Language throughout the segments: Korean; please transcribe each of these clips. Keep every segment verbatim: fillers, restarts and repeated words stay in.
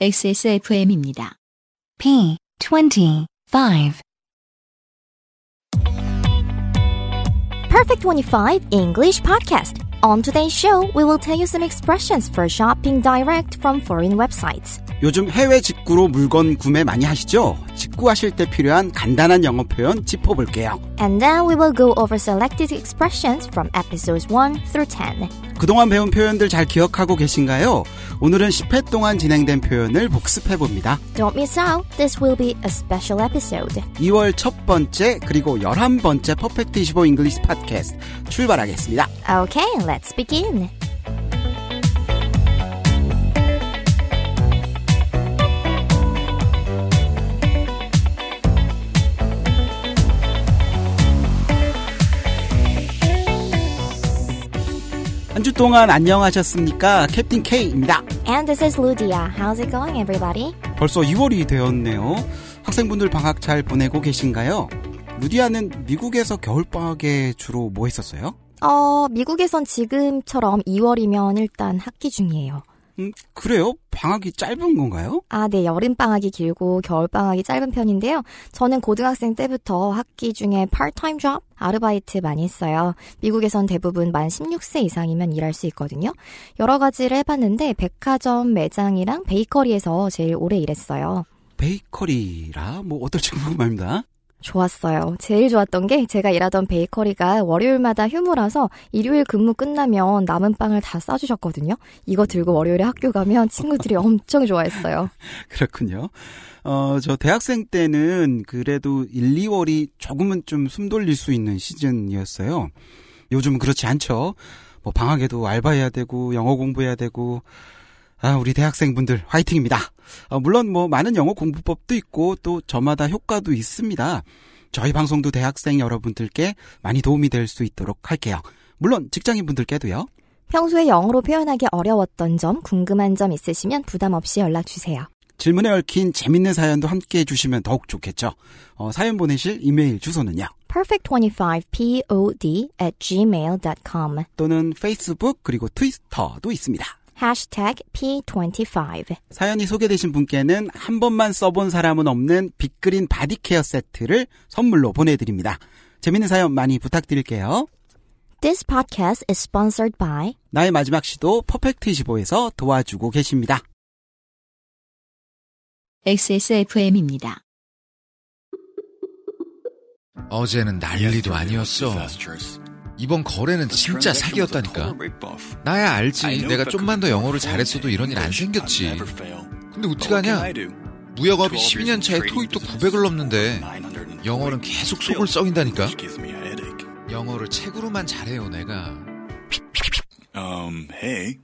엑스에스에프엠입니다. P twenty-five Perfect twenty-five English Podcast. On today's show, we will tell you some expressions for shopping direct from foreign websites. 요즘 해외 직구로 물건 구매 많이 하시죠? 직구하실 때 필요한 간단한 영어 표현 짚어볼게요. And then we will go over selected expressions from episodes one through ten. 그동안 배운 표현들 잘 기억하고 계신가요? 오늘은 십 회 동안 진행된 표현을 복습해봅니다. Don't miss out. This will be a special episode. 이월 첫 번째 그리고 열한 번째 퍼펙트 이십오 잉글리시 팟캐스트 출발하겠습니다. Okay, let's begin. 한 주 동안 안녕하셨습니까? 캡틴 K입니다. And this is Lydia. How's it going, everybody? 벌써 이월이 되었네요. 학생분들 방학 잘 보내고 계신가요? 루디아는 미국에서 겨울방학에 주로 뭐 했었어요? 어, 미국에선 지금처럼 이월이면 일단 학기 중이에요. 음, 그래요? 방학이 짧은 건가요? 아, 네. 여름방학이 길고 겨울방학이 짧은 편인데요. 저는 고등학생 때부터 학기 중에 파트타임 잡, 아르바이트 많이 했어요. 미국에선 대부분 만 십육 세 이상이면 일할 수 있거든요. 여러 가지를 해봤는데 백화점 매장이랑 베이커리에서 제일 오래 일했어요. 베이커리라? 뭐 어떨지 궁금합니다. 좋았어요. 제일 좋았던 게 제가 일하던 베이커리가 월요일마다 휴무라서 일요일 근무 끝나면 남은 빵을 다 싸주셨거든요. 이거 들고 월요일에 학교 가면 친구들이 엄청 좋아했어요. 그렇군요. 어, 저 대학생 때는 그래도 일, 이월이 조금은 좀 숨 돌릴 수 있는 시즌이었어요. 요즘은 그렇지 않죠. 뭐 방학에도 알바해야 되고 영어 공부해야 되고. 아, 우리 대학생분들 화이팅입니다. 아, 물론 뭐 많은 영어 공부법도 있고 또 저마다 효과도 있습니다. 저희 방송도 대학생 여러분들께 많이 도움이 될 수 있도록 할게요. 물론 직장인분들께도요. 평소에 영어로 표현하기 어려웠던 점, 궁금한 점 있으시면 부담 없이 연락주세요. 질문에 얽힌 재밌는 사연도 함께 해주시면 더욱 좋겠죠. 어, 사연 보내실 이메일 주소는요. perfect twenty-five pod at gmail dot com 또는 페이스북 그리고 트위터도 있습니다. Hashtag P twenty-five. 사연이 소개되신 분께는 한 번만 써본 사람은 없는 빅그린 바디케어 세트를 선물로 보내드립니다. 재밌는 사연 많이 부탁드릴게요. This podcast is sponsored by 나의 마지막 시도 퍼펙트 이십오에서 도와주고 계십니다. 엑스에스에프엠입니다. 어제는 난리도 아니었어. 이번 거래는 진짜 사기였다니까. 나야 알지. 내가 좀만 더 영어를 잘했어도 이런 일 안 생겼지. 근데 어떡하냐. 무역업이 십이 년 차에 토익도 구백을 넘는데 영어는 계속 속을 썩인다니까. 영어를 책으로만 잘해요 내가. Um, hey,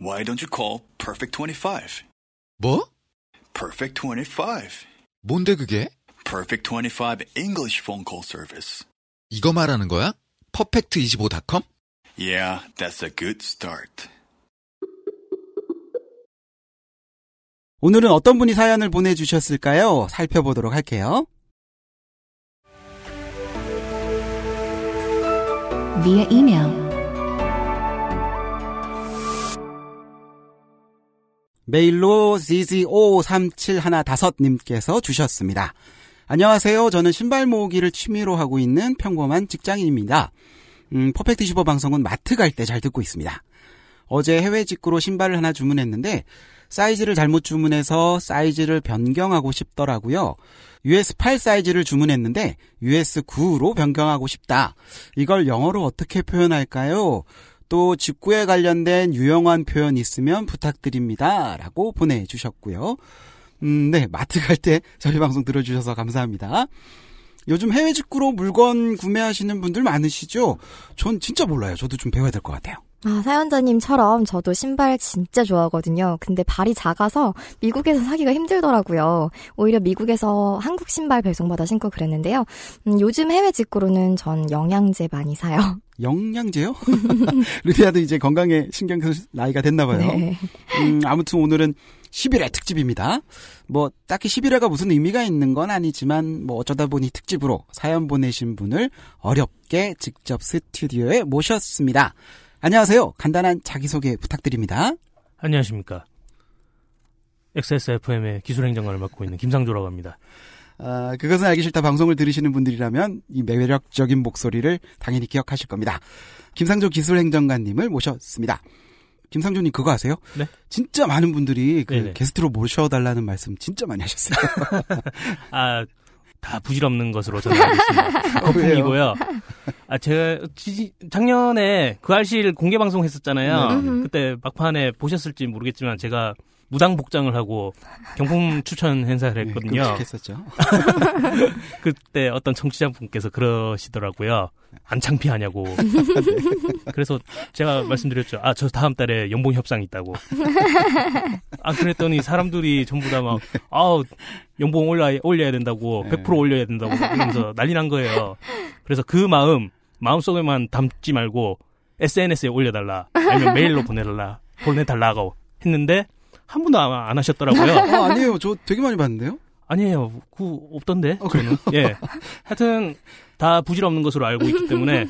why don't you call perfect twenty-five? 뭐? perfect twenty-five. 뭔데 그게? perfect twenty-five English phone call service. 이거 말하는 거야? 퍼펙트 이십오 닷컴? Yeah, that's a good start. 오늘은 어떤 분이 사연을 보내주셨을까요? 살펴보도록 할게요. Via email. 메일로 지 지 오삼칠일오 님께서 주셨습니다. 안녕하세요. 저는 신발 모으기를 취미로 하고 있는 평범한 직장인입니다. 음, 퍼펙트 이십오 방송은 마트 갈 때 잘 듣고 있습니다. 어제 해외 직구로 신발을 하나 주문했는데 사이즈를 잘못 주문해서 사이즈를 변경하고 싶더라고요. 유에스 에이트 사이즈를 주문했는데 유에스 나인으로 변경하고 싶다. 이걸 영어로 어떻게 표현할까요? 또 직구에 관련된 유용한 표현 있으면 부탁드립니다. 라고 보내주셨고요. 음, 네, 마트 갈 때 저희 방송 들어주셔서 감사합니다. 요즘 해외 직구로 물건 구매하시는 분들 많으시죠? 전 진짜 몰라요. 저도 좀 배워야 될 것 같아요. 아, 사연자님처럼 저도 신발 진짜 좋아하거든요. 근데 발이 작아서 미국에서 사기가 힘들더라고요. 오히려 미국에서 한국 신발 배송받아 신고 그랬는데요. 음, 요즘 해외 직구로는 전 영양제 많이 사요. 영양제요? 루디아도 이제 건강에 신경 쓸 나이가 됐나 봐요. 네. 음, 아무튼 오늘은 십일 회 특집입니다. 뭐 딱히 십일 회가 무슨 의미가 있는 건 아니지만 뭐 어쩌다 보니 특집으로 사연 보내신 분을 어렵게 직접 스튜디오에 모셨습니다. 안녕하세요. 간단한 자기소개 부탁드립니다. 안녕하십니까. 엑스에스에프엠의 기술행정관을 맡고 있는 김상조라고 합니다. 아, 그것은 알기 싫다 방송을 들으시는 분들이라면 이 매력적인 목소리를 당연히 기억하실 겁니다. 김상조 기술행정관님을 모셨습니다. 김상조님 그거 아세요? 네. 진짜 많은 분들이 그 게스트로 모셔달라는 말씀 진짜 많이 하셨어요. 아, 다 부질없는 것으로 저는 알고 있습니다. 거품이고요. 아, 제가 작년에 그 알실 공개 방송 했었잖아요. 네. 그때 막판에 보셨을지 모르겠지만 제가 무당 복장을 하고 경품 추천 행사를 했거든요. 네, 끔찍했었죠. 그때 어떤 청취자분께서 그러시더라고요. 안 창피하냐고. 네. 그래서 제가 말씀드렸죠. 아, 저 다음 달에 연봉 협상이 있다고. 아, 그랬더니 사람들이 전부 다 막, 아, 연봉 올려, 올려야 된다고, 백 퍼센트 올려야 된다고 그러면서 난리 난 거예요. 그래서 그 마음, 마음속에만 담지 말고 에스엔에스에 올려달라. 아니면 메일로 보내달라. 보내달라고 했는데 한 분도 안 하셨더라고요. 어, 아니에요. 저 되게 많이 봤는데요? 아니에요. 그, 없던데. 어, 그래요? 예. 하여튼, 다 부질없는 것으로 알고 있기 때문에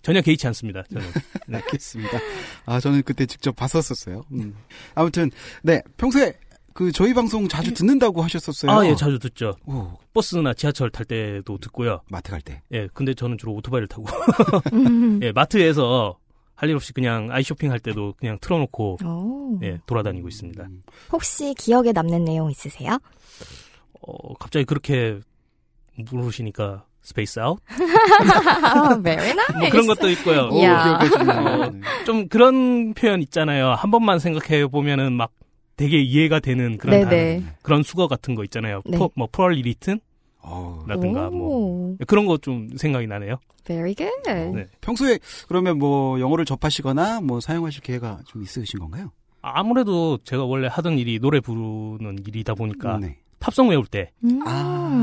전혀 개의치 않습니다. 저는. 네. 알겠습니다. 아, 저는 그때 직접 봤었었어요. 음. 아무튼, 네. 평소에 그 저희 방송 자주 듣는다고 하셨었어요? 아, 예. 자주 듣죠. 오. 버스나 지하철 탈 때도 듣고요. 마트 갈 때? 예. 근데 저는 주로 오토바이를 타고. 예. 마트에서 할 일 없이 그냥 아이쇼핑 할 때도 그냥 틀어놓고 예, 돌아다니고 있습니다. 혹시 기억에 남는 내용 있으세요? 어, 갑자기 그렇게 물으시니까 스페이스 아웃? 어, very nice. 뭐 그런 것도 있고요. 오, 어, 좀 그런 표현 있잖아요. 한 번만 생각해 보면은 막 되게 이해가 되는 그런 단, 그런 수거 같은 거 있잖아요. 네. 포, 뭐 프럴리리튼? 라든가 뭐 그런 거 좀 생각이 나네요. Very good. 어, 네. 평소에 그러면 뭐 영어를 접하시거나 뭐 사용하실 기회가 좀 있으신 건가요? 아무래도 제가 원래 하던 일이 노래 부르는 일이다 보니까 네. 팝송 외울 때 음~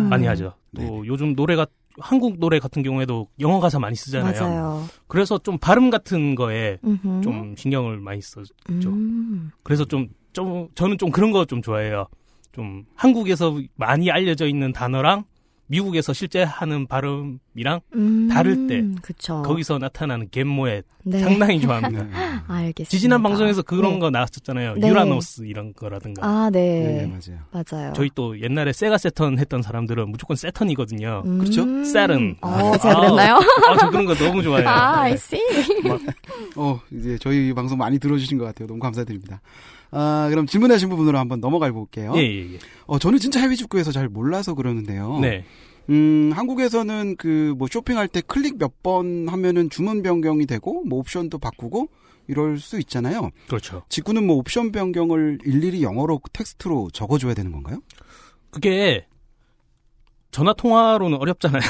많이 하죠. 또 네네. 요즘 노래가 한국 노래 같은 경우에도 영어 가사 많이 쓰잖아요. 맞아요. 그래서 좀 발음 같은 거에 음흠. 좀 신경을 많이 썼죠. 음~ 그래서 좀, 좀 저는 좀 그런 거 좀 좋아해요. 좀 한국에서 많이 알려져 있는 단어랑 미국에서 실제 하는 발음이랑 음, 다를 때 그쵸. 거기서 나타나는 갯모에 네. 상당히 좋아합니다. 알겠습니다. 지지난 방송에서 그런 네. 거 나왔었잖아요. 네. 유라노스 이런 거라든가. 아, 네. 네, 맞아요. 맞아요. 저희 또 옛날에 세가 세턴 했던 사람들은 무조건 세턴이거든요. 음. 그렇죠? 세른. 어, 제가 그랬나요? 아, 저 그런 거 너무 좋아해요. 아, I see. 막, 어, 이제 저희 방송 많이 들어주신 것 같아요. 너무 감사드립니다. 아, 그럼 질문하신 부분으로 한번 넘어가 볼게요. 예, 예, 예. 어, 저는 진짜 해외 축구에서 잘 몰라서 그러는데요. 네. 음, 한국에서는 그 뭐 쇼핑할 때 클릭 몇 번 하면은 주문 변경이 되고 뭐 옵션도 바꾸고 이럴 수 있잖아요. 그렇죠. 직구는 뭐 옵션 변경을 일일이 영어로 텍스트로 적어줘야 되는 건가요? 그게 전화 통화로는 어렵잖아요.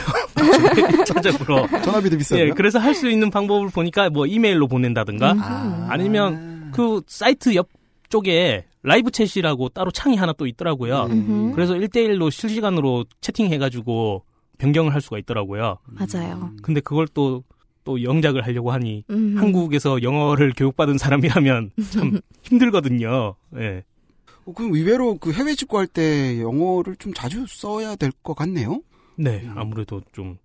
전적으로 전화비도 비싸요. 예, 그래서 할 수 있는 방법을 보니까 뭐 이메일로 보낸다든가 아. 아니면 그 사이트 옆 쪽에 라이브 챗이라고 따로 창이 하나 또 있더라고요. 음흠. 그래서 일 대일로 실시간으로 채팅해가지고 변경을 할 수가 있더라고요. 맞아요. 근데 그걸 또, 또 영작을 하려고 하니 음흠. 한국에서 영어를 교육받은 사람이라면 참 힘들거든요. 예. 어, 그럼 의외로 그 해외 직구할 때 영어를 좀 자주 써야 될 것 같네요. 네, 아무래도 좀.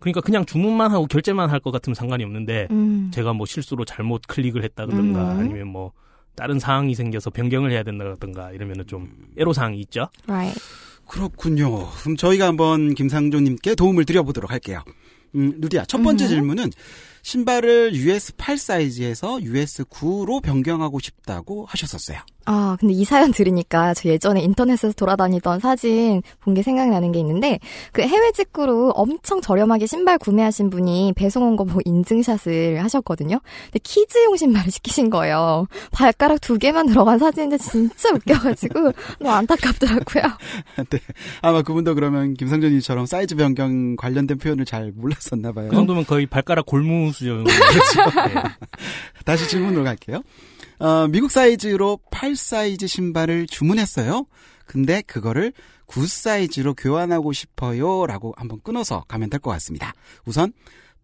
그러니까 그냥 주문만 하고 결제만 할 것 같으면 상관이 없는데 음. 제가 뭐 실수로 잘못 클릭을 했다든가 음. 아니면 뭐 다른 사항이 생겨서 변경을 해야 된다든가 이러면은 좀 애로사항이 있죠. Right. 그렇군요. 그럼 저희가 한번 김상조님께 도움을 드려보도록 할게요. 음, 루디야, 첫 번째 mm-hmm. 질문은 신발을 유에스 에이트 사이즈에서 유에스 나인로 변경하고 싶다고 하셨었어요. 아, 근데 이 사연 들으니까 저 예전에 인터넷에서 돌아다니던 사진 본 게 생각나는 게 있는데 그 해외 직구로 엄청 저렴하게 신발 구매하신 분이 배송 온 거 보고 인증샷을 하셨거든요. 근데 키즈용 신발을 시키신 거예요. 발가락 두 개만 들어간 사진인데 진짜 웃겨가지고 너무 안타깝더라고요. 네, 아마 그분도 그러면 김상조님처럼 사이즈 변경 관련된 표현을 잘 몰랐었나 봐요. 그 정도면 거의 발가락 골무 수준. 그렇죠. 네. 다시 질문으로 갈게요. 어, 미국 사이즈로 팔 사이즈 신발을 주문했어요. 근데 그거를 구 사이즈로 교환하고 싶어요. 라고 한번 끊어서 가면 될 것 같습니다. 우선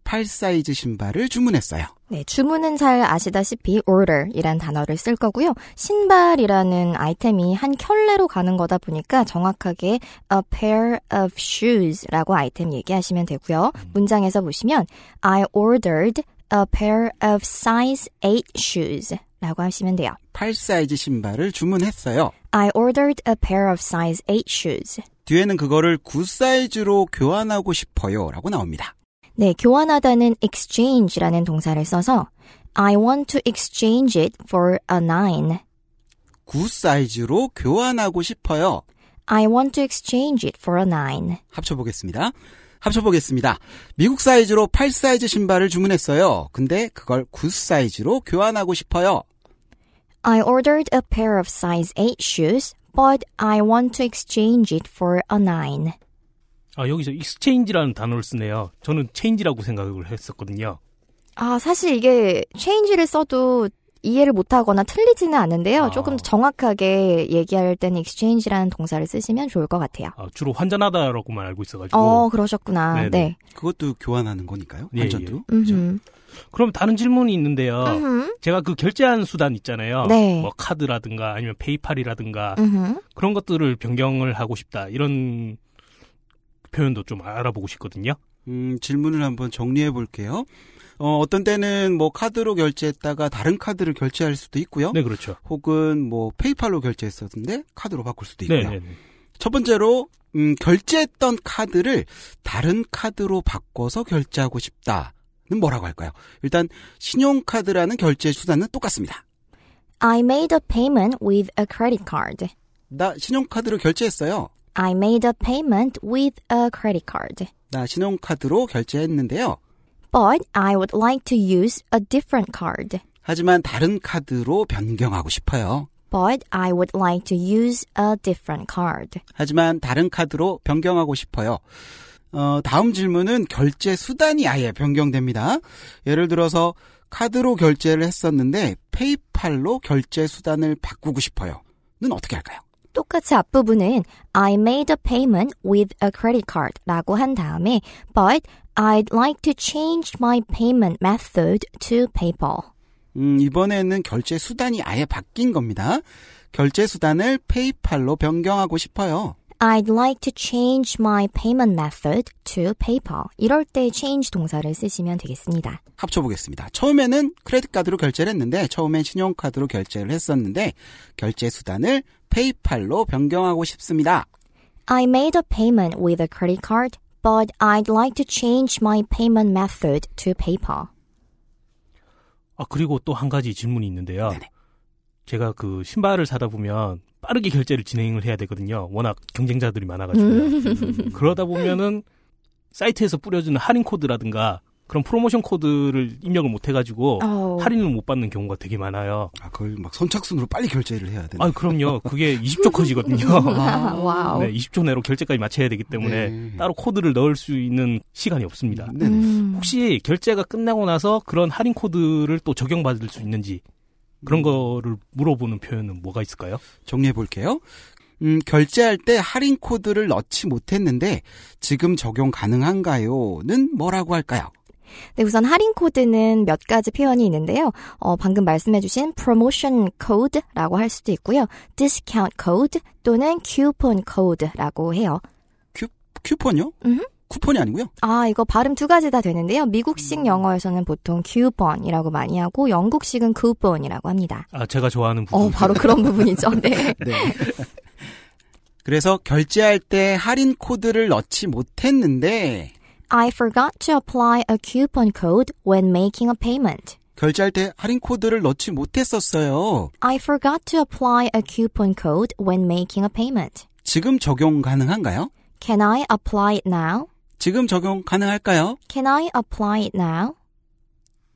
팔 사이즈 신발을 주문했어요. 네, 주문은 잘 아시다시피 order이란 단어를 쓸 거고요. 신발이라는 아이템이 한 켤레로 가는 거다 보니까 정확하게 a pair of shoes라고 아이템 얘기하시면 되고요. 문장에서 보시면 I ordered a pair of size eight shoes. 라고 하시면 돼요. 팔 사이즈 신발을 주문했어요. I ordered a pair of size eight shoes. 뒤에는 그거를 구 사이즈로 교환하고 싶어요 라고 나옵니다. 네, 교환하다는 exchange라는 동사를 써서 I want to exchange it for a nine. 구 사이즈로 교환하고 싶어요. I want to exchange it for a nine. 합쳐보겠습니다. 합쳐보겠습니다. 미국 사이즈로 팔 사이즈 신발을 주문했어요. 근데 그걸 구 사이즈로 교환하고 싶어요. I ordered a pair of size eight shoes, but I want to exchange it for a nine. 아, 여기서 exchange라는 단어를 쓰네요. 저는 change라고 생각을 했었거든요. 아, 사실 이게 change를 써도 이해를 못하거나 틀리지는 않는데요. 아. 조금 정확하게 얘기할 때는 exchange라는 동사를 쓰시면 좋을 것 같아요. 아, 주로 환전하다라고만 알고 있어가지고. 어, 그러셨구나. 네네. 네. 그것도 교환하는 거니까요. 환전도. 예, 예. 그렇죠? 그럼 다른 질문이 있는데요. 음흠. 제가 그 결제한 수단 있잖아요. 네. 뭐 카드라든가 아니면 페이팔이라든가 음흠. 그런 것들을 변경을 하고 싶다. 이런 표현도 좀 알아보고 싶거든요. 음, 질문을 한번 정리해 볼게요. 어, 어떤 때는 뭐 카드로 결제했다가 다른 카드를 결제할 수도 있고요. 네, 그렇죠. 혹은 뭐 페이팔로 결제했었는데 카드로 바꿀 수도 있고요. 네네네. 첫 번째로 음, 결제했던 카드를 다른 카드로 바꿔서 결제하고 싶다는 뭐라고 할까요? 일단 신용카드라는 결제 수단은 똑같습니다. I made a payment with a credit card. 나 신용카드로 결제했어요. I made a payment with a credit card. 나 신용카드로 결제했는데요. But I would like to use a different card. 하지만 다른 카드로 변경하고 싶어요. But I would like to use a different card. 하지만 다른 카드로 변경하고 싶어요. 어, 다음 질문은 결제 수단이 아예 변경됩니다. 예를 들어서 카드로 결제를 했었는데 페이팔로 결제 수단을 바꾸고 싶어요.는 어떻게 할까요? 똑같이 앞부분은 I made a payment with a credit card 라고 한 다음에 But I'd like to change my payment method to PayPal. 음, 이번에는 결제 수단이 아예 바뀐 겁니다. 결제 수단을 페이팔로 변경하고 싶어요. I'd like to change my payment method to PayPal. 이럴 때 change 동사를 쓰시면 되겠습니다. 합쳐보겠습니다. 처음에는 크레딧 카드로 결제를 했는데 처음엔 신용카드로 결제를 했었는데 결제 수단을 페이팔로 변경하고 싶습니다. I made a payment with a credit card. But I'd like to change my payment method to PayPal. 아, 그리고 또 한 가지 질문이 있는데요. 네네. 제가 그 신발을 사다 보면 빠르게 결제를 진행을 해야 되거든요. 워낙 경쟁자들이 많아가지고요. 그러다 보면은 사이트에서 뿌려주는 할인 코드라든가 그런 프로모션 코드를 입력을 못 해가지고 어... 할인을 못 받는 경우가 되게 많아요. 아, 그걸 막 선착순으로 빨리 결제를 해야 되나? 아, 그럼요. 그게 이십 초 컷이거든요. 아, 와우. 네, 이십 초 내로 결제까지 마쳐야 되기 때문에 네. 따로 코드를 넣을 수 있는 시간이 없습니다. 음. 혹시 결제가 끝나고 나서 그런 할인 코드를 또 적용받을 수 있는지 그런 거를 물어보는 표현은 뭐가 있을까요? 정리해 볼게요. 음, 결제할 때 할인 코드를 넣지 못했는데 지금 적용 가능한가요?는 뭐라고 할까요? 네, 우선 할인 코드는 몇 가지 표현이 있는데요. 어, 방금 말씀해주신 promotion code라고 할 수도 있고요. discount code 또는 coupon code라고 해요. 큐, 쿠폰요? 음. 쿠폰이 아니고요. 아, 이거 발음 두 가지 다 되는데요. 미국식 영어에서는 보통 coupon이라고 많이 하고 영국식은 coupon이라고 합니다. 아, 제가 좋아하는 부분. 어, 바로 그런 부분이죠. 네. 네. 그래서 결제할 때 할인 코드를 넣지 못했는데. I forgot to apply a coupon code when making a payment. 결제할 때 할인 코드를 넣지 못했었어요. I forgot to apply a coupon code when making a payment. 지금 적용 가능한가요? Can I apply it now? 지금 적용 가능할까요? Can I apply it now?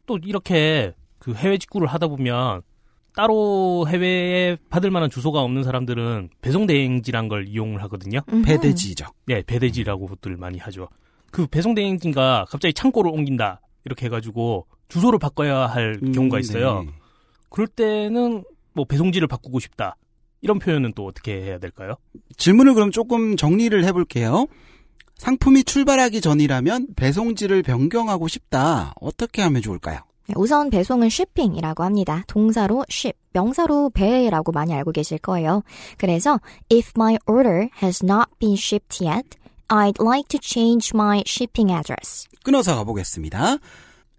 또 이렇게 그 해외 직구를 하다 보면 따로 해외에 받을 만한 주소가 없는 사람들은 배송 대행지란 걸 이용을 하거든요. 음흠. 배대지죠. 네, 배대지라고들 많이 하죠. 그 배송대행진가 갑자기 창고를 옮긴다 이렇게 해가지고 주소를 바꿔야 할 음, 경우가 있어요. 네. 그럴 때는 뭐 배송지를 바꾸고 싶다 이런 표현은 또 어떻게 해야 될까요? 질문을 그럼 조금 정리를 해볼게요. 상품이 출발하기 전이라면 배송지를 변경하고 싶다 어떻게 하면 좋을까요? 우선 배송은 shipping이라고 합니다. 동사로 ship, 명사로 배라고 많이 알고 계실 거예요. 그래서 If my order has not been shipped yet I'd like to change my shipping address. 끊어서 가보겠습니다.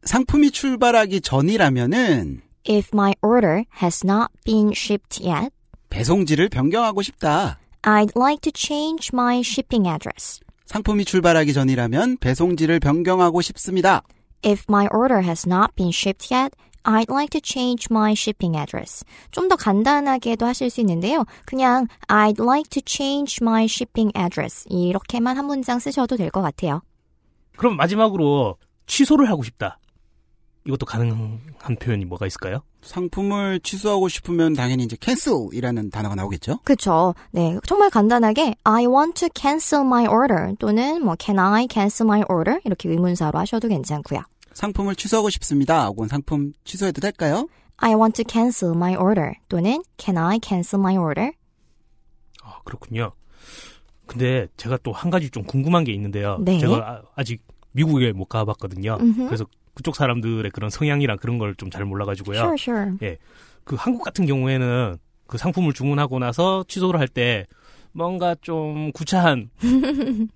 상품이 출발하기 전이라면은 If my order has not been shipped yet, 배송지를 변경하고 싶다. I'd like to change my shipping address. 상품이 출발하기 전이라면 배송지를 변경하고 싶습니다. If my order has not been shipped yet, I'd like to change my shipping address. 좀 더 간단하게도 하실 수 있는데요. 그냥 I'd like to change my shipping address. 이렇게만 한 문장 쓰셔도 될 것 같아요. 그럼 마지막으로 취소를 하고 싶다. 이것도 가능한 표현이 뭐가 있을까요? 상품을 취소하고 싶으면 당연히 이제 cancel이라는 단어가 나오겠죠? 그렇죠. 네, 정말 간단하게 I want to cancel my order 또는 뭐 Can I cancel my order? 이렇게 의문사로 하셔도 괜찮고요. 상품을 취소하고 싶습니다. 혹은 상품 취소해도 될까요? I want to cancel my order 또는 Can I cancel my order? 아, 그렇군요. 근데 제가 또 한 가지 좀 궁금한 게 있는데요. 네. 제가 아직 미국에 못 가봤거든요. 음흠. 그래서 그쪽 사람들의 그런 성향이랑 그런 걸 좀 잘 몰라가지고요. Sure, sure. 예, 그 한국 같은 경우에는 그 상품을 주문하고 나서 취소를 할 때 뭔가 좀 구차한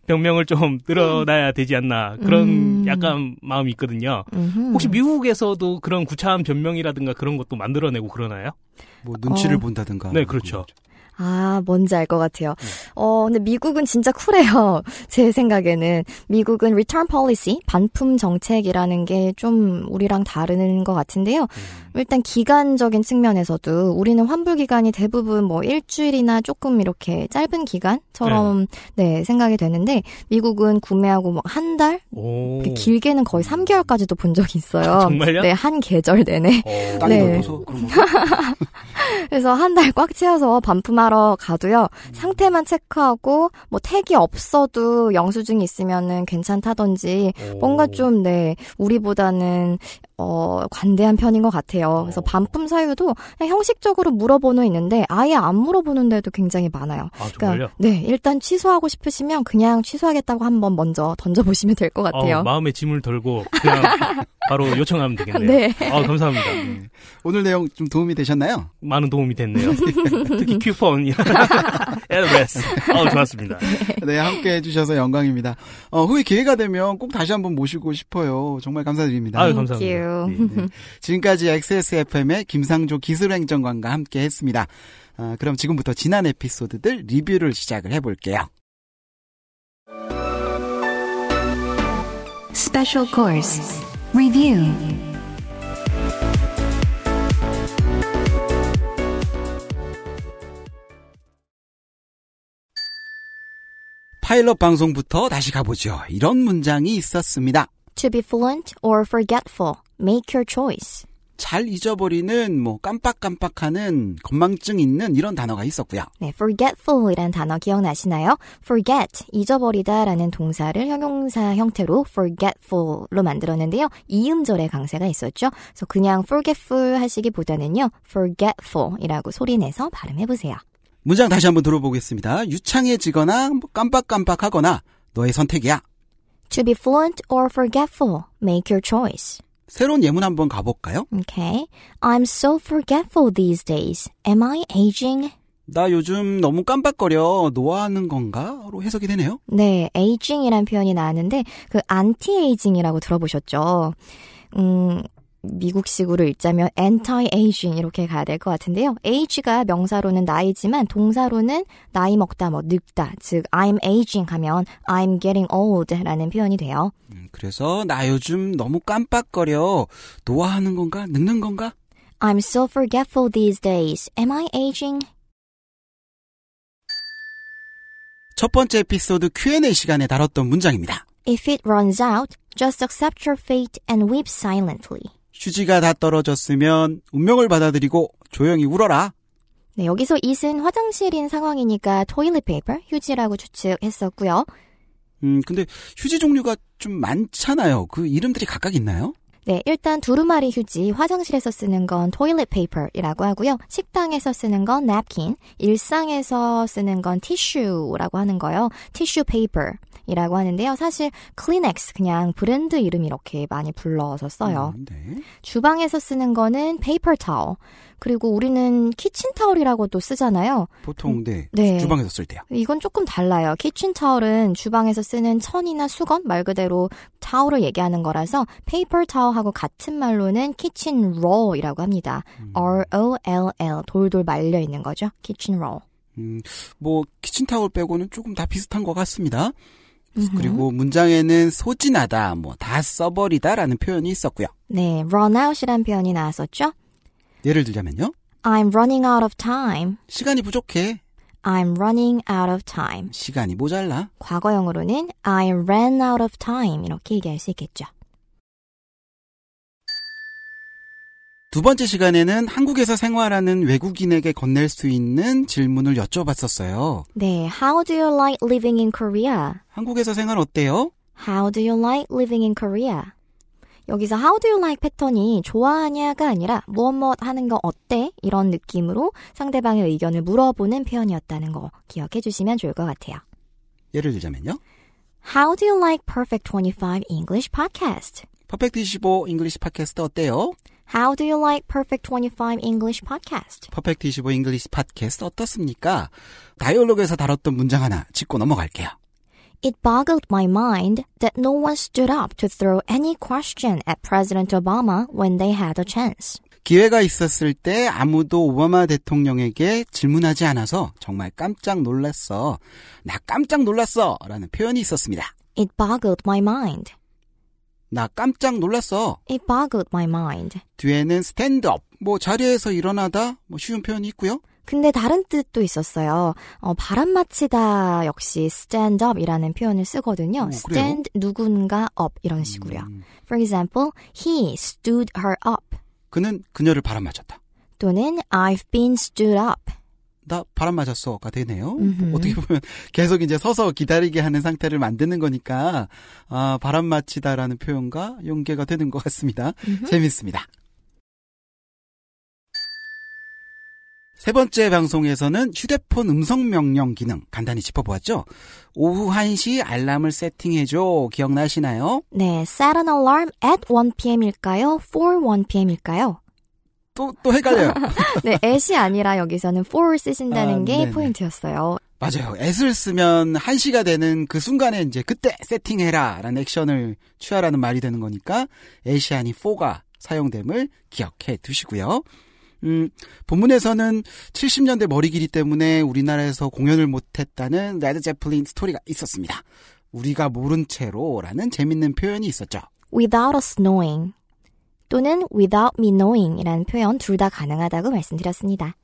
변명을 좀 늘어놔야 되지 않나 그런 음. 약간 마음이 있거든요. 음흠. 혹시 미국에서도 그런 구차한 변명이라든가 그런 것도 만들어내고 그러나요? 뭐 눈치를 어. 본다든가. 네, 그렇죠. 아, 뭔지 알 것 같아요. 네. 어, 근데 미국은 진짜 쿨해요. 제 생각에는. 미국은 return policy, 반품 정책이라는 게 좀 우리랑 다른 것 같은데요. 음. 일단 기간적인 측면에서도 우리는 환불 기간이 대부분 뭐 일주일이나 조금 이렇게 짧은 기간처럼 네, 네 생각이 되는데 미국은 구매하고 뭐 한 달? 길게는 거의 삼 개월까지도 본 적이 있어요. 정말요? 네, 한 계절 내내. 오, 네. 넓어서 그런 거. 그래서 한 달 꽉 채워서 반품하고 하러 가도요. 상태만 체크하고 뭐 택이 없어도 영수증이 있으면은 괜찮다든지 오. 뭔가 좀 네, 우리보다는 어, 관대한 편인 것 같아요. 그래서 반품 사유도 그냥 형식적으로 물어보는 있는데 아예 안 물어보는데도 굉장히 많아요. 아, 정말요? 그러니까, 네, 일단 취소하고 싶으시면 그냥 취소하겠다고 한번 먼저 던져보시면 될 것 같아요. 어, 마음의 짐을 덜고 그냥 바로 요청하면 되겠네요. 네. 아, 감사합니다. 네. 오늘 내용 좀 도움이 되셨나요? 많은 도움이 됐네요. 특히 큐폰, 엘브이에스. 어, 좋았습니다. 네, 함께 해주셔서 영광입니다. 어, 후에 기회가 되면 꼭 다시 한번 모시고 싶어요. 정말 감사드립니다. 아유, 감사합니다. 네, 네. 지금까지 엑스에스에프엠의 김상조 기술행정관과 함께 했습니다. 아, 그럼 지금부터 지난 에피소드들 리뷰를 시작을 해볼게요. Special Course Review. 파일럿 방송부터 다시 가보죠. 이런 문장이 있었습니다. To be fluent or forgetful. Make your choice. 잘 잊어버리는, 뭐 깜빡깜빡하는, 건망증 있는 이런 단어가 있었고요. 네, forgetful이란 단어 기억나시나요? forget, 잊어버리다라는 동사를 형용사 형태로 forgetful로 만들었는데요. 이음절의 강세가 있었죠. 그래서 그냥 forgetful 하시기보다는요, forgetful이라고 소리내서 발음해보세요. 문장 다시 한번 들어보겠습니다. 유창해지거나 뭐 깜빡깜빡하거나 너의 선택이야. To be fluent or forgetful, make your choice. 새로운 예문 한번 가볼까요? Okay. I'm so forgetful these days. Am I aging? 나 요즘 너무 깜빡거려. 노화하는 건가?로 해석이 되네요. 네, aging이란 표현이 나왔는데 그 anti-aging이라고 들어보셨죠? 음... 미국식으로 읽자면 anti-aging 이렇게 가야 될 것 같은데요. age가 명사로는 나이지만 동사로는 나이 먹다, 뭐 늙다, 즉 I'm aging 하면 I'm getting old라는 표현이 돼요. 음, 그래서 나 요즘 너무 깜빡거려. 노화하는 건가? 늙는 건가? I'm so forgetful these days. Am I aging? 첫 번째 에피소드 큐 앤 에이 시간에 다뤘던 문장입니다. If it runs out, just accept your fate and weep silently. 휴지가 다 떨어졌으면 운명을 받아들이고 조용히 울어라. 네, 여기서 it은 화장실인 상황이니까 toilet paper, 휴지라고 추측했었고요. 음, 근데 휴지 종류가 좀 많잖아요. 그 이름들이 각각 있나요? 네, 일단 두루마리 휴지, 화장실에서 쓰는 건 toilet paper이라고 하고요. 식당에서 쓰는 건 napkin, 일상에서 쓰는 건 tissue라고 하는 거요. tissue paper. 이라고 하는데요. 사실 클리넥스 그냥 브랜드 이름 이렇게 많이 불러서 써요. 음, 네. 주방에서 쓰는 거는 페이퍼 타월, 그리고 우리는 키친타올이라고도 쓰잖아요. 보통 네, 네. 주방에서 쓸 때요. 이건 조금 달라요. 키친타올은 주방에서 쓰는 천이나 수건, 말 그대로 타올을 얘기하는 거라서 페이퍼 타올하고 같은 말로는 키친 롤이라고 합니다. 음. R O L L, 돌돌 말려있는 거죠. 키친 롤. 음, 뭐 키친타올 빼고는 조금 다 비슷한 것 같습니다. 그리고 문장에는 소진하다, 뭐 다 써버리다라는 표현이 있었고요. 네, run out이란 표현이 나왔었죠. 예를 들자면요. I'm running out of time. 시간이 부족해. I'm running out of time. 시간이 모자라. 과거형으로는 I ran out of time 이렇게 얘기할 수 있겠죠. 두 번째 시간에는 한국에서 생활하는 외국인에게 건넬 수 있는 질문을 여쭤봤었어요. 네, How do you like living in Korea? 한국에서 생활 어때요? How do you like living in Korea? 여기서 How do you like 패턴이 좋아하냐가 아니라 무엇무엇 하는 거 어때? 이런 느낌으로 상대방의 의견을 물어보는 표현이었다는 거 기억해 주시면 좋을 것 같아요. 예를 들자면요. How do you like Perfect twenty-five English Podcast? Perfect 이십오 English Podcast 어때요? How do you like Perfect twenty-five English Podcast? Perfect 이십오 English Podcast 어떻습니까? 다이얼로그에서 다뤘던 문장 하나 짚고 넘어갈게요. It boggled my mind that no one stood up to throw any question at President Obama when they had a chance. 기회가 있었을 때 아무도 오바마 대통령에게 질문하지 않아서 정말 깜짝 놀랐어. 나 깜짝 놀랐어! 라는 표현이 있었습니다. It boggled my mind. 나 깜짝 놀랐어. It boggled my mind. 뒤에는 스탠드업, 뭐 자리에서 일어나다, 뭐 쉬운 표현이 있고요. 근데 다른 뜻도 있었어요. 어, 바람맞히다 역시 stand up이라는 표현을 쓰거든요. 어, stand 누군가 up 이런 식으로요. 음. For example, he stood her up. 그는 그녀를 바람맞혔다. 또는 I've been stood up. 나 바람 맞았어가 되네요. 음흠. 어떻게 보면 계속 이제 서서 기다리게 하는 상태를 만드는 거니까 아, 바람 맞히다라는 표현과 연계가 되는 것 같습니다. 음흠. 재밌습니다. 세 번째 방송에서는 휴대폰 음성 명령 기능 간단히 짚어보았죠. 오후 한 시 알람을 세팅해줘. 기억나시나요? 네, set an alarm at one p.m일까요? for one p.m일까요? 또, 또 헷갈려요. 네, at이 아니라 여기서는 for를 쓰신다는 아, 게 네네. 포인트였어요. 맞아요. at을 쓰면 한 시가 되는 그 순간에 이제 그때 세팅해라 라는 액션을 취하라는 말이 되는 거니까 at이 아닌 for가 사용됨을 기억해 두시고요. 음, 본문에서는 칠십 년대 머리 길이 때문에 우리나라에서 공연을 못했다는 레드 제플린 스토리가 있었습니다. 우리가 모른 채로 라는 재밌는 표현이 있었죠. Without us knowing. 또는 without me knowing 이라는 표현 둘 다 가능하다고 말씀드렸습니다.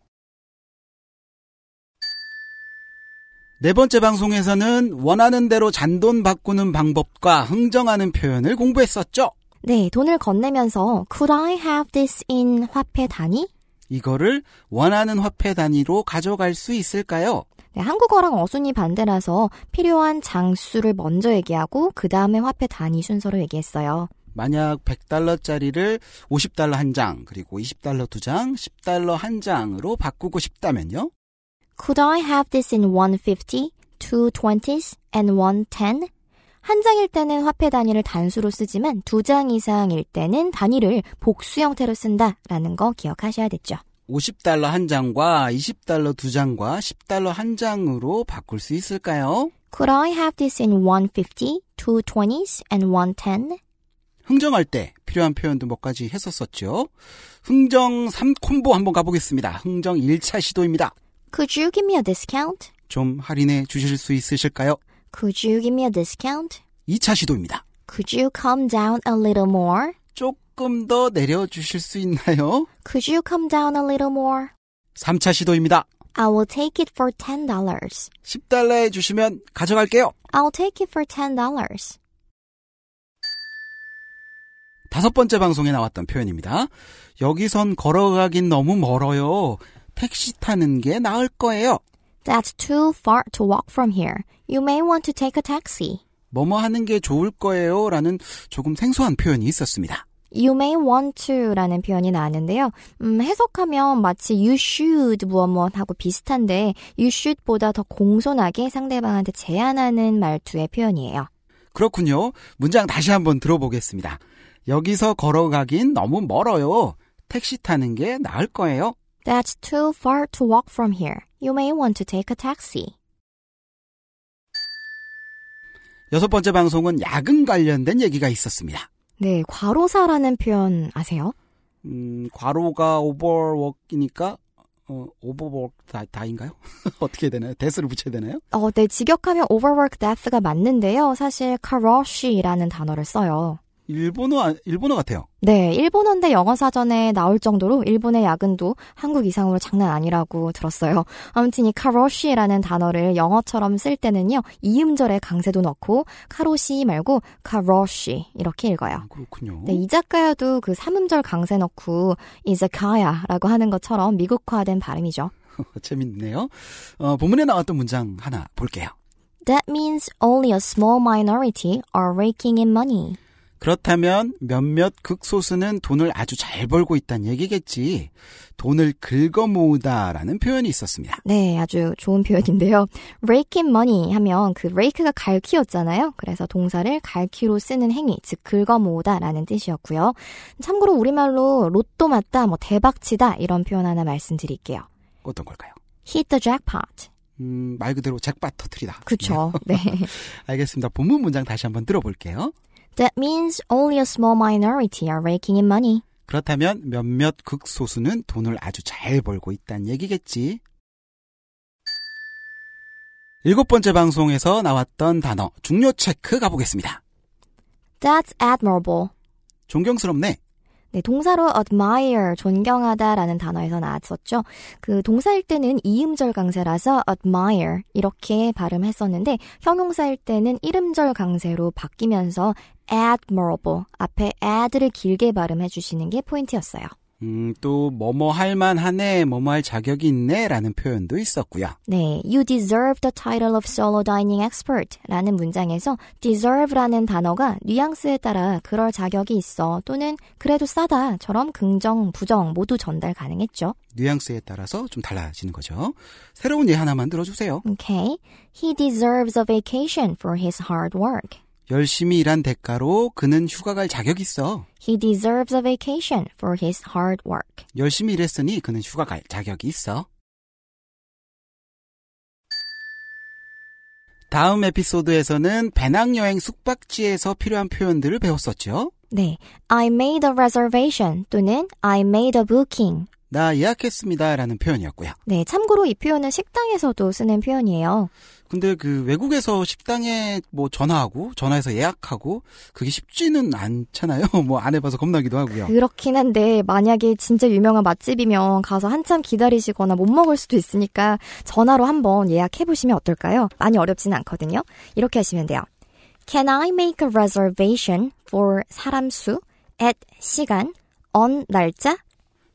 네 번째 방송에서는 원하는 대로 잔돈 바꾸는 방법과 흥정하는 표현을 공부했었죠. 네, 돈을 건네면서 Could I have this in 화폐 단위? 이거를 원하는 화폐 단위로 가져갈 수 있을까요? 네, 한국어랑 어순이 반대라서 필요한 장수를 먼저 얘기하고 그 다음에 화폐 단위 순서로 얘기했어요. 만약 백 달러짜리를 오십 달러 한 장, 그리고 이십 달러 두 장, 십 달러 한 장으로 바꾸고 싶다면요? Could I have this in one fifty, two twenties, and one ten? 한 장일 때는 화폐 단위를 단수로 쓰지만 두 장 이상일 때는 단위를 복수 형태로 쓴다라는 거 기억하셔야겠죠. 오십 달러 한 장과 이십 달러 두 장과 십 달러 한 장으로 바꿀 수 있을까요? Could I have this in one fifty, two twenties, and one ten? 흥정할 때 필요한 표현도 몇 가지 했었었죠. 흥정 삼 콤보 한번 가보겠습니다. 흥정 일 차 시도입니다. Could you give me a discount? 좀 할인해 주실 수 있으실까요? Could you give me a discount? 이 차 시도입니다. Could you come down a little more? 조금 더 내려주실 수 있나요? Could you come down a little more? 삼 차 시도입니다. I will take it for ten dollars. 십 달러에 주시면 가져갈게요. I'll take it for ten dollars. 다섯 번째 방송에 나왔던 표현입니다. 여기선 걸어가긴 너무 멀어요. 택시 타는 게 나을 거예요. That's too far to walk from here. You may want to take a taxi. 뭐뭐 하는 게 좋을 거예요 라는 조금 생소한 표현이 있었습니다. You may want to 라는 표현이 나왔는데요. 음, 해석하면 마치 you should 무엇무엇 하고 비슷한데 you should보다 더 공손하게 상대방한테 제안하는 말투의 표현이에요. 그렇군요. 문장 다시 한번 들어보겠습니다. 여기서 걸어가긴 너무 멀어요. 택시 타는 게 나을 거예요. That's too far to walk from here. You may want to take a taxi. 여섯 번째 방송은 야근 관련된 얘기가 있었습니다. 네, 과로사라는 표현 아세요? 음, 과로가 오버워크이니까 어, 오버워크 다인가요? 어떻게 되나요? 데스를 붙여야 되나요? 어, 네, 직역하면 오버워크 데스가 맞는데요. 사실 카로시라는 단어를 써요. 일본어, 일본어 같아요. 네, 일본어인데 영어 사전에 나올 정도로 일본의 야근도 한국 이상으로 장난 아니라고 들었어요. 아무튼 이 카로시라는 단어를 영어처럼 쓸 때는요, 이음절에 강세도 넣고 카로시 말고 카로시 이렇게 읽어요. 아, 그렇군요. 네, 이자카야도 그 삼음절 강세 넣고 이자카야라고 하는 것처럼 미국화된 발음이죠. 재밌네요. 어, 본문에 나왔던 문장 하나 볼게요. That means only a small minority are raking in money. 그렇다면 몇몇 극소수는 돈을 아주 잘 벌고 있다는 얘기겠지. 돈을 긁어모으다라는 표현이 있었습니다. 네, 아주 좋은 표현인데요. rake in money 하면 그 rake가 갈퀴였잖아요. 그래서 동사를 갈퀴로 쓰는 행위, 즉 긁어모으다라는 뜻이었고요. 참고로 우리말로 로또 맞다, 뭐 대박치다 이런 표현 하나 말씀드릴게요. 어떤 걸까요? hit the jackpot. 음, 말 그대로 잭팟 터뜨리다. 그렇죠. 네. 알겠습니다. 본문 문장 다시 한번 들어볼게요. That means only a small minority are raking in money. 그렇다면 몇몇 극소수는 돈을 아주 잘 벌고 있다는 얘기겠지. 일곱 번째 방송에서 나왔던 단어, 중요 체크 가보겠습니다. That's admirable. 존경스럽네. 네, 동사로 admire, 존경하다라는 단어에서 나왔었죠. 그 동사일 때는 이음절 강세라서 admire 이렇게 발음했었는데 형용사일 때는 일음절 강세로 바뀌면서 admirable 앞에 ad를 길게 발음해 주시는 게 포인트였어요. 음, 또 뭐뭐 할 만하네, 뭐뭐 할 자격이 있네 라는 표현도 있었고요. 네, You deserve the title of solo dining expert 라는 문장에서 deserve라는 단어가 뉘앙스에 따라 그럴 자격이 있어 또는 그래도 싸다처럼 긍정, 부정 모두 전달 가능했죠. 뉘앙스에 따라서 좀 달라지는 거죠. 새로운 예 하나만 들어주세요. Okay, He deserves a vacation for his hard work. 열심히 일한 대가로 그는 휴가 갈 자격이 있어. He deserves a vacation for his hard work. 열심히 일했으니 그는 휴가 갈 자격이 있어. 다음 에피소드에서는 배낭여행 숙박지에서 필요한 표현들을 배웠었죠. 네, I made a reservation 또는 I made a booking. 나 예약했습니다 라는 표현이었고요. 네, 참고로 이 표현은 식당에서도 쓰는 표현이에요. 근데 그 외국에서 식당에 뭐 전화하고 전화해서 예약하고 그게 쉽지는 않잖아요. 뭐 안 해봐서 겁나기도 하고요. 그렇긴 한데 만약에 진짜 유명한 맛집이면 가서 한참 기다리시거나 못 먹을 수도 있으니까 전화로 한번 예약해보시면 어떨까요? 많이 어렵지는 않거든요. 이렇게 하시면 돼요. Can I make a reservation for 사람 수, at 시간, on 날짜?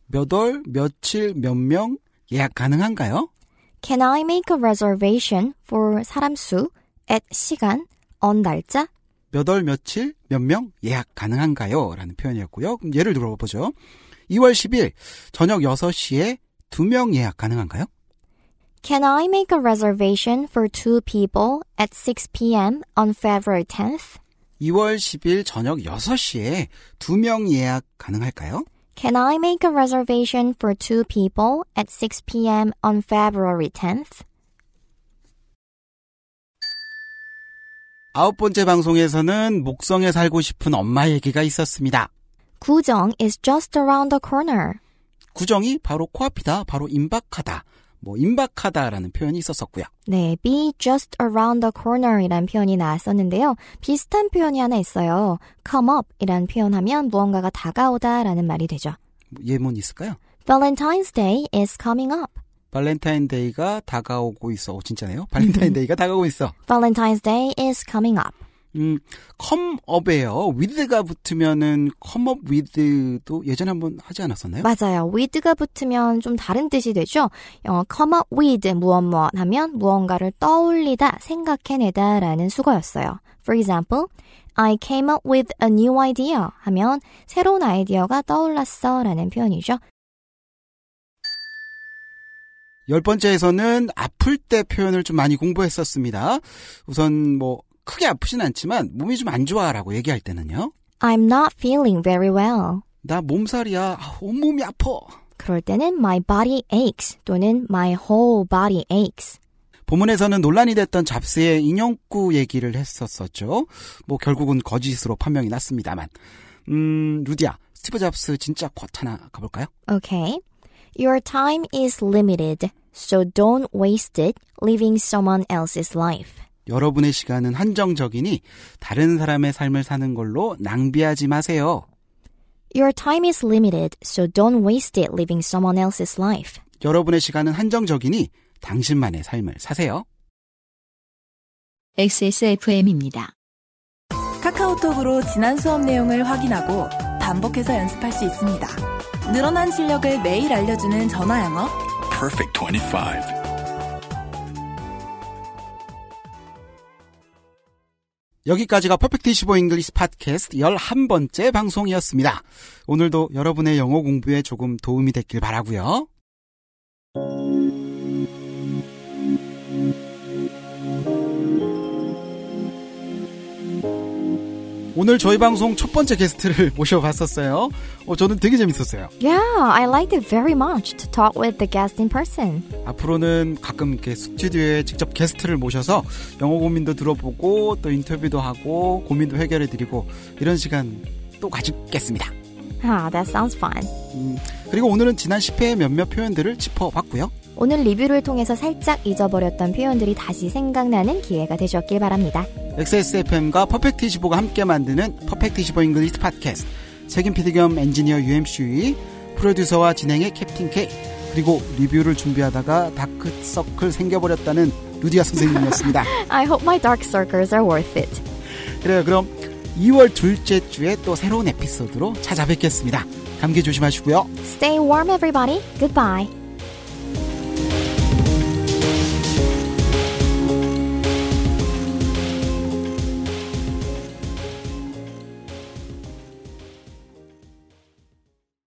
몇 월, 며칠, 몇 명 예약 가능한가요? Can I make a reservation for 사람 수, at 시간, on 날짜? 몇 월, 며칠, 몇 명 예약 가능한가요? 라는 표현이었고요. 그럼 예를 들어보죠. 이월 십일 저녁 여섯 시에 두 명 예약 가능한가요? Can I make a reservation for two people at six p.m. on February tenth? 이월 십일 저녁 여섯 시에 두 명 예약 가능할까요? Can I make a reservation for two people at six p.m. on February tenth? 아홉 번째 방송에서는 목성에 살고 싶은 엄마 얘기가 있었습니다. 구정 is just around the corner. 구정이 바로 코앞이다, 바로 임박하다. 뭐 임박하다라는 표현이 있었었고요. 네, be just around the corner이란 표현이 나왔었는데요. 비슷한 표현이 하나 있어요. come up이란 표현하면 무언가가 다가오다라는 말이 되죠. 예문 있을까요? Valentine's Day is coming up. 발렌타인데이가 다가오고 있어. 오, 진짜네요. 발렌타인데이가 다가오고 있어. Valentine's Day is coming up. 음, come up에요. with가 붙으면은 come up with도 예전에 한번 하지 않았었나요? 맞아요. with가 붙으면 좀 다른 뜻이 되죠. 어, come up with 무엇 무엇 하면 무언가를 떠올리다, 생각해내다 라는 수거였어요. For example, I came up with a new idea 하면 새로운 아이디어가 떠올랐어 라는 표현이죠. 열 번째에서는 아플 때 표현을 좀 많이 공부했었습니다. 우선 뭐 크게 아프진 않지만 몸이 좀 안 좋아라고 얘기할 때는요. I'm not feeling very well. 나 몸살이야. 온몸이 아파. 그럴 때는 my body aches 또는 my whole body aches. 본문에서는 논란이 됐던 잡스의 인형꾸 얘기를 했었었죠. 뭐 결국은 거짓으로 판명이 났습니다만. 음, 루디야, 스티브 잡스 진짜 컷 하나 가볼까요? Okay. Your time is limited, so don't waste it living someone else's life. 여러분의 시간은 한정적이니 다른 사람의 삶을 사는 걸로 낭비하지 마세요. Your time is limited, so don't waste it living someone else's life. 여러분의 시간은 한정적이니 당신만의 삶을 사세요. 엑스에스에프엠입니다. 카카오톡으로 지난 수업 내용을 확인하고 반복해서 연습할 수 있습니다. 늘어난 실력을 매일 알려주는 전화 영어 Perfect 이십오. 여기까지가 퍼펙트 이십오 잉글리시 팟캐스트 열한 번째 방송이었습니다. 오늘도 여러분의 영어 공부에 조금 도움이 됐길 바라고요. 오늘 저희 방송 첫 번째 게스트를 모셔봤었어요. 어, 저는 되게 재밌었어요. Yeah, I liked it very much to talk with the guest in person. 앞으로는 가끔 이렇게 스튜디오에 직접 게스트를 모셔서 영어 고민도 들어보고 또 인터뷰도 하고 고민도 해결해드리고 이런 시간 또 가지겠습니다. Ah, that sounds fun. 음, 그리고 오늘은 지난 십 회의 몇몇 표현들을 짚어봤고요. 오늘 리뷰를 통해서 살짝 잊어버렸던 표현들이 다시 생각나는 기회가 되셨길 바랍니다. 엑스에스에프엠과 퍼펙트 이십오가 함께 만드는 퍼펙트 이십오 잉글리시 팟캐스트, 책임 피디 겸 엔지니어 유엠씨, 프로듀서와 진행의 캡틴 K, 그리고 리뷰를 준비하다가 다크서클 생겨버렸다는 루디아 선생님이었습니다. I hope my dark circles are worth it. 그래요, 그럼 이월 둘째 주에 또 새로운 에피소드로 찾아뵙겠습니다. 감기 조심하시고요. Stay warm everybody. Goodbye.